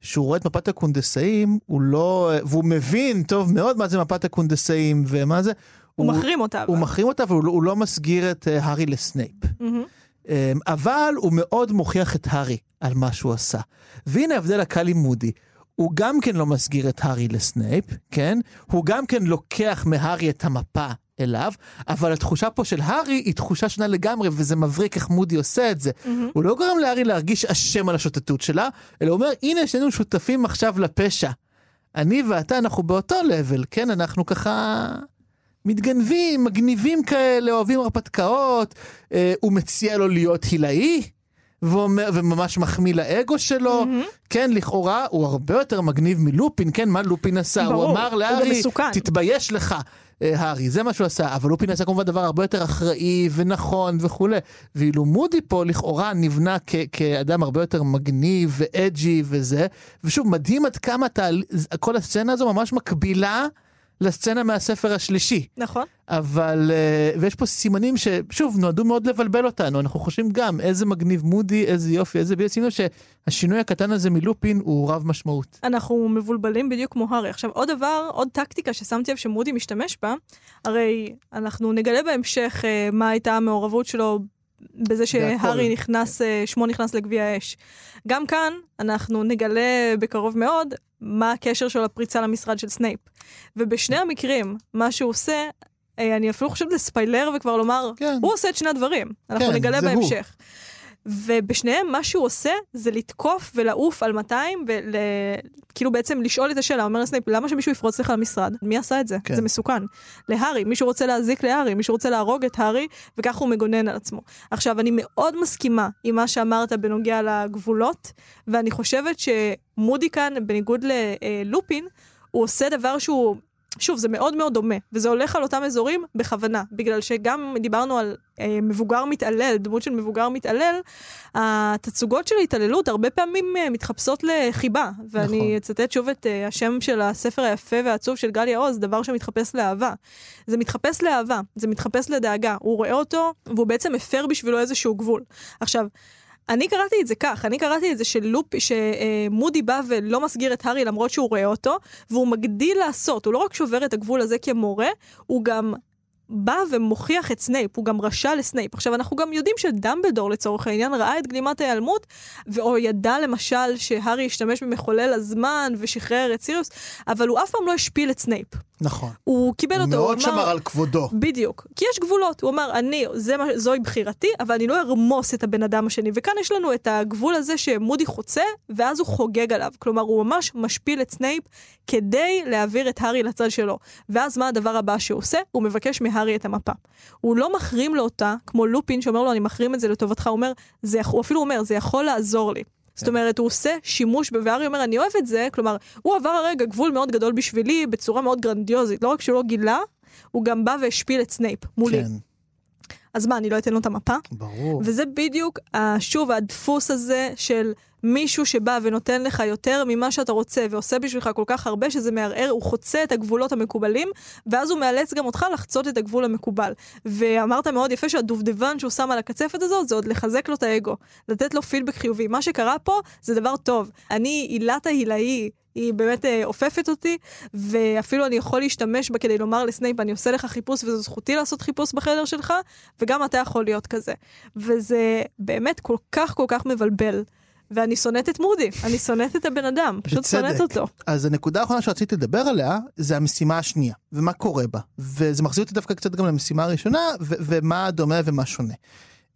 שהוא רואה את מפת הקונדסאים, הוא לא, והוא מבין טוב מאוד מה זה מפת הקונדסאים ומה זה. הוא, הוא מחרים אותה. הוא אבל. מחרים אותה, אבל הוא, הוא לא מסגיר את הארי לסנייפ. Mm-hmm. אבל הוא מאוד מוכיח את הארי על מה שהוא עשה. והנה הבדל הקל עם מודי. הוא גם כן לא מסגיר את הארי לסנייפ, כן? הוא גם כן לוקח מהארי את המפה אליו, אבל התחושה פה של הארי היא תחושה שונה לגמרי, וזה מבריק איך מודי עושה את זה. Mm-hmm. הוא לא גרם להארי להרגיש אשם על השוטטות שלה, אלא אומר, הנה שנינו שותפים עכשיו לפשע. אני ואתה, אנחנו באותו לבל, כן? אנחנו ככה מתגנבים, מגניבים כאלה, אוהבים הרפתקאות, אה, הוא מציע לו להיות הילאי, ואומר, וממש מחמיא לאגו שלו, mm-hmm. כן, לכאורה, הוא הרבה יותר מגניב מלופין, כן, מה לופין עשה? ברור, הוא אמר להארי, תתבייש לך. הארי, זה מה שהוא עשה, אבל לופין עשה כמובן דבר הרבה יותר אחראי ונכון וכו'. ואילו מודי פה לכאורה נבנה כ- כאדם הרבה יותר מגניב ואג'י וזה, ושוב מדהים עד כמה תעל... כל הסצנה הזו ממש מקבילה לסצנה מהספר השלישי. נכון. אבל, ויש פה סימנים ששוב נועדו מאוד לבלבל אותנו, אנחנו חושבים גם איזה מגניב מודי, איזה יופי, איזה בי, סימנו שהשינוי הקטן הזה מלופין הוא רב משמעות. אנחנו מבולבלים בדיוק כמו הארי. עכשיו עוד דבר, עוד טקטיקה ששמתי לב שמודי משתמש בה, הרי אנחנו נגלה בהמשך מה הייתה המעורבות שלו בזה שהארי נכנס, שמו נכנס לגביע האש. גם כאן אנחנו נגלה בקרוב מאוד מה הקשר של הפריצה למשרד של סנייפ. ובשני המקרים, מה שהוא עושה, אני אפילו חושבת לספיילר וכבר לומר, כן. הוא עושה את שני הדברים. אנחנו כן, נגלה בהמשך. הוא. ובשניהם מה שהוא עושה זה לתקוף ולעוף על מאתיים, וכאילו ול... בעצם לשאול את השאלה, אומר לסנייפ, למה שמישהו יפרוץ לך למשרד? מי עשה את זה? כן. זה מסוכן. להארי, מישהו רוצה להזיק להארי, מישהו רוצה להרוג את הארי, וכך הוא מגונן על עצמו. עכשיו, אני מאוד מסכימה עם מה שאמרת בנוגע לגבולות, ואני חושבת שמודי כאן, בניגוד ללופין, הוא עושה דבר שהוא... שוב, זה מאוד מאוד דומה, וזה הולך על אותם אזורים בכוונה, בגלל שגם דיברנו על אה, מבוגר מתעלל, דמות של מבוגר מתעלל, התצוגות של ההתעללות הרבה פעמים אה, מתחפשות לחיבה, ואני נכון. אצטט שוב את אה, השם של הספר היפה והעצוב של גליה עוז, דבר שמתחפש לאהבה. זה מתחפש לאהבה, זה מתחפש לדאגה, הוא רואה אותו, והוא בעצם הפר בשבילו איזשהו גבול. עכשיו, אני קראתי את זה כך, אני קראתי את זה שמודי בא ולא מסגיר את הארי למרות שהוא רואה אותו, והוא מגדיל לעשות, הוא לא רק שובר את הגבול הזה כמורה, הוא גם בא ומוכיח את סנייפ, הוא גם רשע לסנייפ. עכשיו אנחנו גם יודעים שדמבלדור לצורך העניין ראה את גלימת ההיעלמות, או ידע למשל שהארי השתמש במחולל הזמן ושחרר את סיריוס, אבל הוא אף פעם לא השפיל את סנייפ. נכון. הוא קיבל אותו, הוא מאוד שמר על כבודו. בדיוק. כי יש גבולות. הוא אמר, אני, זוהי בחירתי, אבל אני לא ארמוס את הבן אדם השני. וכאן יש לנו את הגבול הזה שמודי חוצה, ואז הוא חוגג עליו. כלומר, הוא ממש משפיל את סנייפ כדי להעביר את הארי לצד שלו. ואז מה הדבר הבא שהוא עושה? הוא מבקש מהארי את המפה. הוא לא מחרים לו אותה, כמו לופין שאומר לו, אני מחרים את זה לטובתך. הוא אומר, זה, הוא אפילו אומר, זה יכול לעזור לי. זאת אומרת, הוא עושה שימוש, והארי אומר, אני אוהב את זה, כלומר, הוא עבר הרגע גבול מאוד גדול בשבילי, בצורה מאוד גרנדיוזית, לא רק שהוא לא גילה, הוא גם בא והשפיל את סנייפ מולי. כן. אז מה, אני לא אתן לו את המפה? ברור. וזה בדיוק, שוב, הדפוס הזה של מישהו שבא ונותן לך יותר ממה שאתה רוצה, ועושה בשבילך כל כך הרבה שזה מערער, הוא חוצה את הגבולות המקובלים, ואז הוא מאלץ גם אותך לחצות את הגבול המקובל. ואמרת מאוד יפה שהדובדבן שהוא שם על הקצפת הזאת, זה עוד לחזק לו את האגו, לתת לו פידבק חיובי. מה שקרה פה זה דבר טוב. אני, עילת ההילאי, היא באמת אה, אופפת אותי, ואפילו אני יכול להשתמש בה כדי לומר לסנייפ, אני עושה לך חיפוש, וזו זכותי לעשות חיפוש בחדר שלך, וגם אתה יכול להיות כזה. וזה באמת כל כך, כל כך מבלבל. ואני שונאת את מודי, אני שונאת את הבן אדם, פשוט בצדק. שונאת אותו. אז הנקודה האחרונה שרציתי לדבר עליה, זה המשימה השנייה, ומה קורה בה. וזה מחזיר אותי דווקא קצת גם למשימה הראשונה, ו- ומה דומה ומה שונה.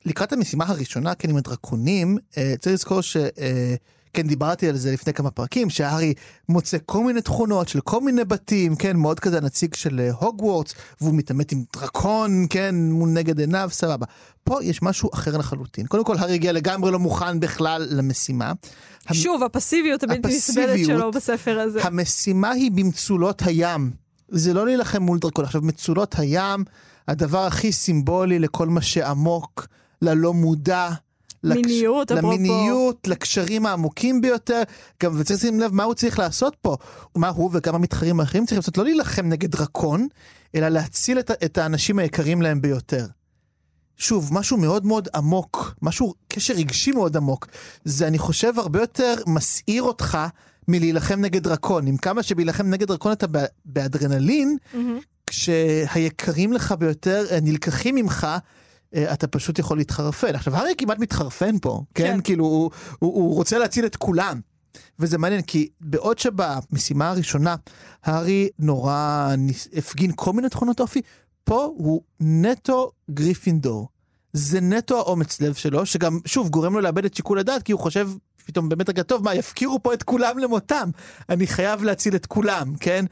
לקראת המשימה הראשונה, כן, עם הדרקונים, אה, צריך לזכור ש... אה, כן, דיברתי על זה לפני כמה פרקים, שהארי מוצא כל מיני תכונות של כל מיני בתים, כן, מאוד כזה נציג של הוגוורטס, והוא מתעמת עם דרקון, כן, מול נגד עיניו, סבבה. פה יש משהו אחר לחלוטין. קודם כל, הארי הגיע לגמרי לא מוכן בכלל למשימה. שוב, המ... הפסיביות הבלתי נסבלת שלו בספר הזה. המשימה היא במצולות הים. זה לא להילחם מול דרקון. עכשיו, מצולות הים, הדבר הכי סימבולי לכל מה שעמוק, ללא מודע, למיניות, למיניות, לקשרים העמוקים ביותר, גם וצריך לשים לב מה הוא צריך לעשות פה, ומה הוא וגם המתחרים האחרים צריכים לעשות, לא להילחם נגד דרקון, אלא להציל את, את האנשים היקרים להם ביותר. שוב, משהו מאוד מאוד עמוק, משהו קשר רגשי מאוד עמוק, זה אני חושב הרבה יותר מסעיר אותך מלהילחם נגד דרקון, עם כמה שבהילחם נגד דרקון אתה באדרנלין, mm-hmm. כשהיקרים לך ביותר נלקחים ממך, אתה פשוט יכול להתחרפן. עכשיו, הרי כמעט מתחרפן פה, כן? כן. כאילו, הוא, הוא, הוא רוצה להציל את כולם. וזה מעניין, כי בעוד שבמשימה הראשונה, הרי נורא הפגין כל מיני תכונות אופי, פה הוא נטו גריפינדור. זה נטו האומץ לב שלו, שגם, שוב, גורם לו לאבד את שיקול הדעת, כי הוא חושב, פתאום באמת רגע טוב, מה, יפקירו פה את כולם למותם. אני חייב להציל את כולם, כן?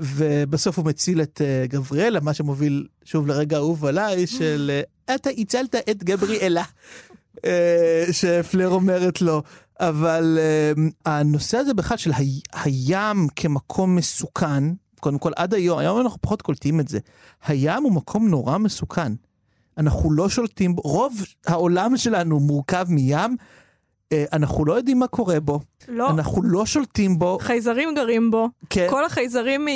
ובסוף הוא מציל את uh, גבריאלה, מה שמוביל שוב לרגע אהוב עליי, של uh, אתה הצלת את גבריאלה, uh, שפלר אומרת לו, אבל uh, הנושא הזה בכלל של ה- הים כמקום מסוכן, קודם כל עד היום, היום אנחנו פחות קולטים את זה, הים הוא מקום נורא מסוכן, אנחנו לא שולטים, רוב העולם שלנו מורכב מים, אנחנו לא יודעים מה קורה בו, לא. אנחנו לא שולטים בו. חייזרים גרים בו. כן. כל החייזרים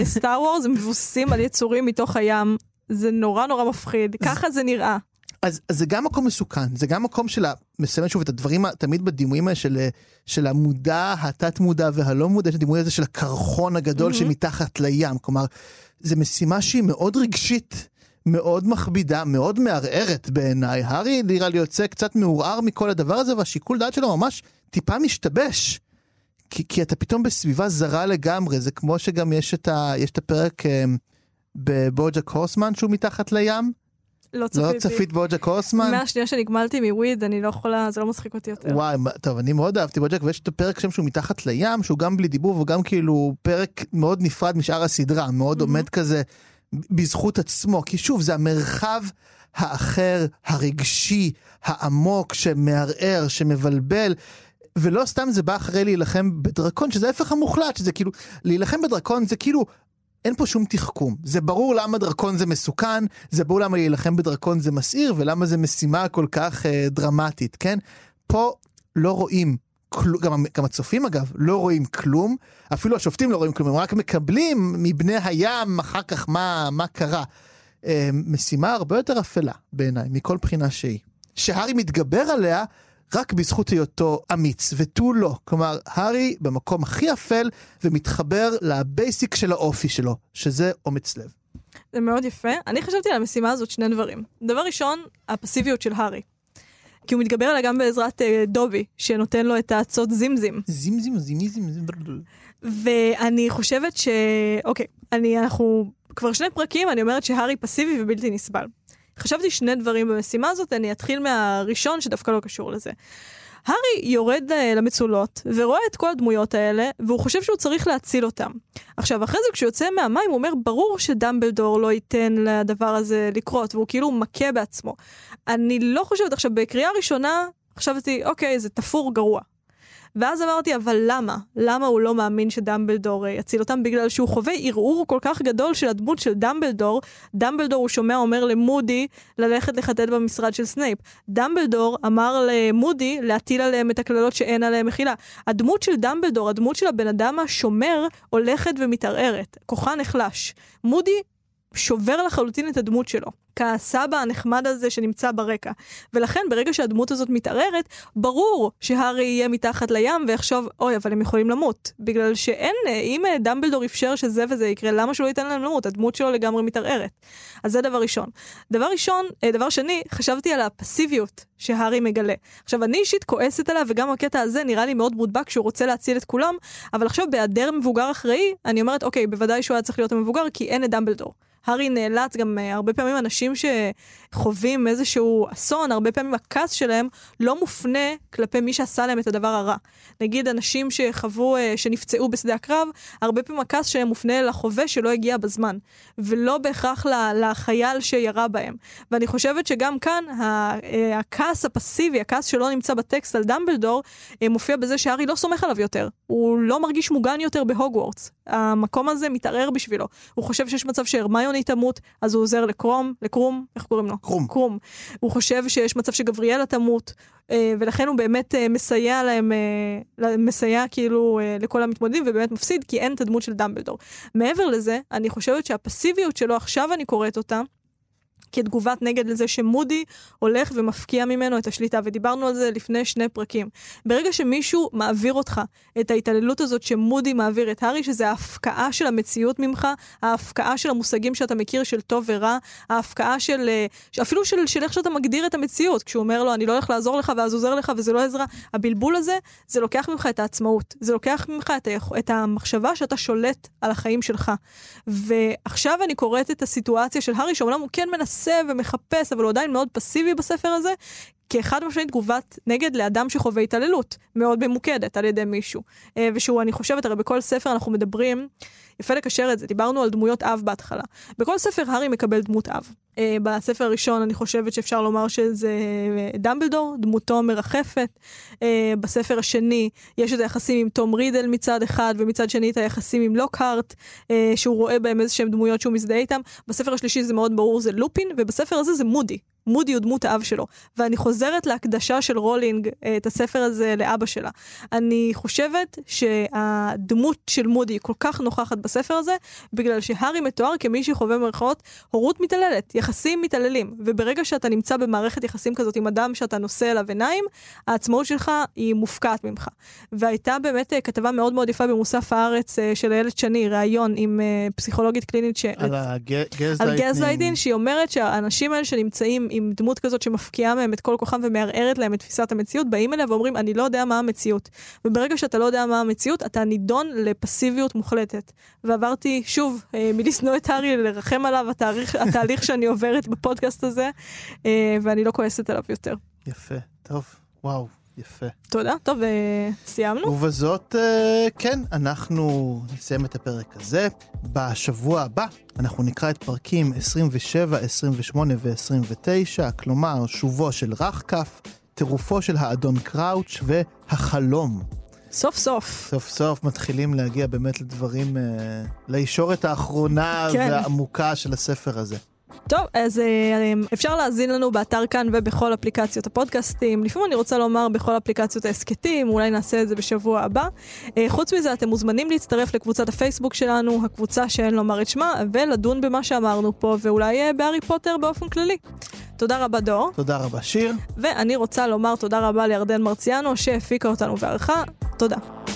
מסטאר וורס הם מבוססים על יצורים מתוך הים. זה נורא נורא מפחיד. ככה זה נראה. אז, אז זה גם מקום מסוכן, זה גם מקום של מסמן שוב את הדברים תמיד בדימויים של, של המודע, התת מודע והלא מודע, הדימוי הזה של הקרחון הגדול mm-hmm. שמתחת לים. כלומר, זה משימה שהיא מאוד רגשית. מאוד מכבידה, מאוד מערערת בעיניי. הארי נראה לי יוצא קצת מעורער מכל הדבר הזה, והשיקול דעת שלו ממש טיפה משתבש. כי, כי אתה פתאום בסביבה זרה לגמרי, זה כמו שגם יש את, ה, יש את הפרק um, בבוג'ק הורסמן שהוא מתחת לים. לא צפית. לא צפית בוג'ק הורסמן. מהשנייה שנגמלתי מוויד, אני לא יכולה, זה לא מצחיק אותי יותר. וואי, טוב, אני מאוד אהבתי בוג'ק, ויש את הפרק שם שהוא מתחת לים, שהוא גם בלי דיבור, וגם כאילו פרק מאוד נפרד משאר הסדרה, מאוד mm-hmm. עומד כזה בזכות עצמו, כי שוב, זה המרחב האחר, הרגשי, העמוק, שמערער, שמבלבל, ולא סתם זה בא אחרי להילחם בדרקון, שזה ההפך המוחלט, שזה כאילו, להילחם בדרקון זה כאילו, אין פה שום תחכום. זה ברור למה דרקון זה מסוכן, זה ברור למה להילחם בדרקון זה מסעיר, ולמה זה משימה כל כך אה, דרמטית, כן? פה לא רואים, גם, גם הצופים אגב, לא רואים כלום, אפילו השופטים לא רואים כלום, הם רק מקבלים מבני הים אחר כך מה, מה קרה. משימה הרבה יותר אפלה בעיניי, מכל בחינה שהיא. שהארי מתגבר עליה רק בזכות היותו אמיץ, ותו לא. כלומר, הארי במקום הכי אפל ומתחבר לבייסיק של האופי שלו, שזה אומץ לב. זה מאוד יפה. אני חשבתי על המשימה הזאת שני דברים. דבר ראשון, הפסיביות של הארי. כי הוא מתגבר עליה גם בעזרת דובי, שנותן לו את העצות זימזים. זימזים, זימזים, זימזים. ואני חושבת ש... אוקיי, אני, אנחנו... כבר שני פרקים, אני אומרת שהארי פסיבי ובלתי נסבל. חשבתי שני דברים במשימה הזאת, אני אתחיל מהראשון שדווקא לא קשור לזה. הארי יורד למצולות, ורואה את כל הדמויות האלה, והוא חושב שהוא צריך להציל אותם. עכשיו, אחרי זה, כשהוא יוצא מהמים, הוא אומר, ברור שדמבלדור לא ייתן לדבר הזה לקרות, והוא כאילו מכה בעצמו. אני לא חושבת, עכשיו, בקריאה ראשונה, חשבתי, אוקיי, זה תפור גרוע. ואז אמרתי, אבל למה? למה הוא לא מאמין שדמבלדור יציל אותם? בגלל שהוא חווה ערעור כל כך גדול של הדמות של דמבלדור. דמבלדור, הוא שומע, אומר למודי ללכת לחטט במשרד של סנייפ. דמבלדור אמר למודי להטיל עליהם את הכללות שאין עליהם מחילה. הדמות של דמבלדור, הדמות של הבן אדם השומר, הולכת ומתערערת. כוחה נחלש. מודי שובר לחלוטין את הדמות שלו, כסבא הנחמד הזה שנמצא ברקע. ולכן ברגע שהדמות הזאת מתערערת, ברור שהרי יהיה מתחת לים ויחשוב, אוי, אבל הם יכולים למות. בגלל שאין, אם דמבלדור אפשר שזה וזה יקרה, למה שהוא לא ייתן להם למות? הדמות שלו לגמרי מתערערת. אז זה דבר ראשון. דבר ראשון, דבר שני, חשבתי על הפסיביות שהרי מגלה. עכשיו, אני אישית כועסת עליו, וגם הקטע הזה נראה לי מאוד מודבק שהוא רוצה להציל את כולם, אבל עכשיו בהיעדר מבוגר אחראי, אני אומרת, אוקיי, בוודאי שהוא היה צריך להיות המבוגר, כי אין את דמבלדור. הרי נאלץ, גם הרבה פעמים אנשים שחווים איזשהו אסון, הרבה פעמים הכעס שלהם לא מופנה כלפי מי שעשה להם את הדבר הרע. נגיד אנשים שחוו, שנפצעו בשדה הקרב, הרבה פעמים הכעס שלהם מופנה לחווה שלא הגיע בזמן, ולא בהכרח לחייל שירה בהם. ואני חושבת שגם כאן, הכעס הפסיבי, הכעס שלא נמצא בטקסט על דמבלדור, מופיע בזה שהרי לא סומך עליו יותר. הוא לא מרגיש מוגן יותר בהוגוורטס. המקום הזה מתערער בשבילו. הוא חושב שיש מצב שהרמיוני תמות, אז הוא עוזר לקרום, לקרום, איך קוראים לו? קרום. קרום. הוא חושב שיש מצב שגבריאלה תמות, ולכן הוא באמת מסייע להם, מסייע כאילו לכל המתמודדים, ובאמת מפסיד, כי אין את הדמות של דמבלדור. מעבר לזה, אני חושבת שהפסיביות שלו, עכשיו אני קוראת אותה, כתגובת נגד לזה שמודי הולך ומפקיע ממנו את השליטה, ודיברנו על זה לפני שני פרקים. ברגע שמישהו מעביר אותך, את ההתעללות הזאת שמודי מעביר את הרי, שזה ההפקעה של המציאות ממך, ההפקעה של המושגים שאתה מכיר של טוב ורע, ההפקעה של, אפילו של, של איך שאתה מגדיר את המציאות, כשהוא אומר לו, אני לא הולך לעזור לך, ואז עוזר לך, וזה לא עזרה. הבלבול הזה, זה לוקח ממך את העצמאות, זה לוקח ממך את, את המחשבה שאתה שולט על החיים שלך. ועכשיו אני קוראת את הסיטואציה של הרי, שאומנם הוא כן מנס ומחפש, אבל הוא עדיין מאוד פסיבי בספר הזה, כאחד משני תגובת נגד לאדם שחווה התעללות, מאוד ממוקדת על ידי מישהו. ושהוא, אני חושבת, הרי בכל ספר אנחנו מדברים, יפה לקשר את זה, דיברנו על דמויות אב בהתחלה. בכל ספר הרי מקבל דמות אב. בספר הראשון אני חושבת שאפשר לומר שזה דמבלדור, דמותו מרחפת. בספר השני יש את היחסים עם תום רידל מצד אחד, ומצד שני את היחסים עם לוקהרט, שהוא רואה בהם איזשהם דמויות שהוא מזדהה איתם. בספר השלישי זה מאוד ברור, זה לופין, ובספר הזה זה מודי. מודי הוא דמות האב שלו, ואני חוזרת להקדשה של רולינג, את הספר הזה לאבא שלה. אני חושבת שהדמות של מודי כל כך נוכחת בספר הזה, בגלל שהרי מתואר כמי שחווה מרכאות הורות מתעללת, יחסים מתעללים, וברגע שאתה נמצא במערכת יחסים כזאת עם אדם שאתה נושא אליו עיניים, העצמאות שלך היא מופקעת ממך. והייתה באמת כתבה מאוד מאוד יפה במוסף הארץ של הילד שני, ראיון עם פסיכולוגית קלינית, ש... על הגזלייטינג, שהיא אומרת שהאנשים האלה שנמצאים עם דמות כזאת שמפקיעה מהם את כל כוחם ומערערת להם את תפיסת המציאות, באים אליה ואומרים, אני לא יודע מה המציאות. וברגע שאתה לא יודע מה המציאות, אתה נידון לפסיביות מוחלטת. ועברתי שוב, מלסנוע את הרי, לרחם עליו, התאריך, התהליך שאני עוברת בפודקאסט הזה, ואני לא כועסת עליו יותר. יפה, טוב, וואו, יפה. תודה, טוב, סיימנו. ובזאת, כן, אנחנו נסיים את הפרק הזה. בשבוע הבא אנחנו נקרא את פרקים עשרים ושבע, עשרים ושמונה ו-עשרים ותשע, כלומר, שובו של רחקף, טירופו של האדון קראוץ' והחלום. סוף סוף. סוף סוף מתחילים להגיע באמת לדברים, לישורת האחרונה והעמוקה של הספר הזה. טוב, אז אפשר להזין לנו באתר כאן ובכל אפליקציות הפודקאסטים, לפעמים אני רוצה לומר בכל אפליקציות העסקתים, אולי נעשה את זה בשבוע הבא. חוץ מזה אתם מוזמנים להצטרף לקבוצת הפייסבוק שלנו, הקבוצה שאין לומר את שמה, ולדון במה שאמרנו פה, ואולי בהרי פוטר באופן כללי. תודה רבה דור. תודה רבה שיר. ואני רוצה לומר תודה רבה לירדן מרציאנו שהפיקה אותנו וערכה. תודה.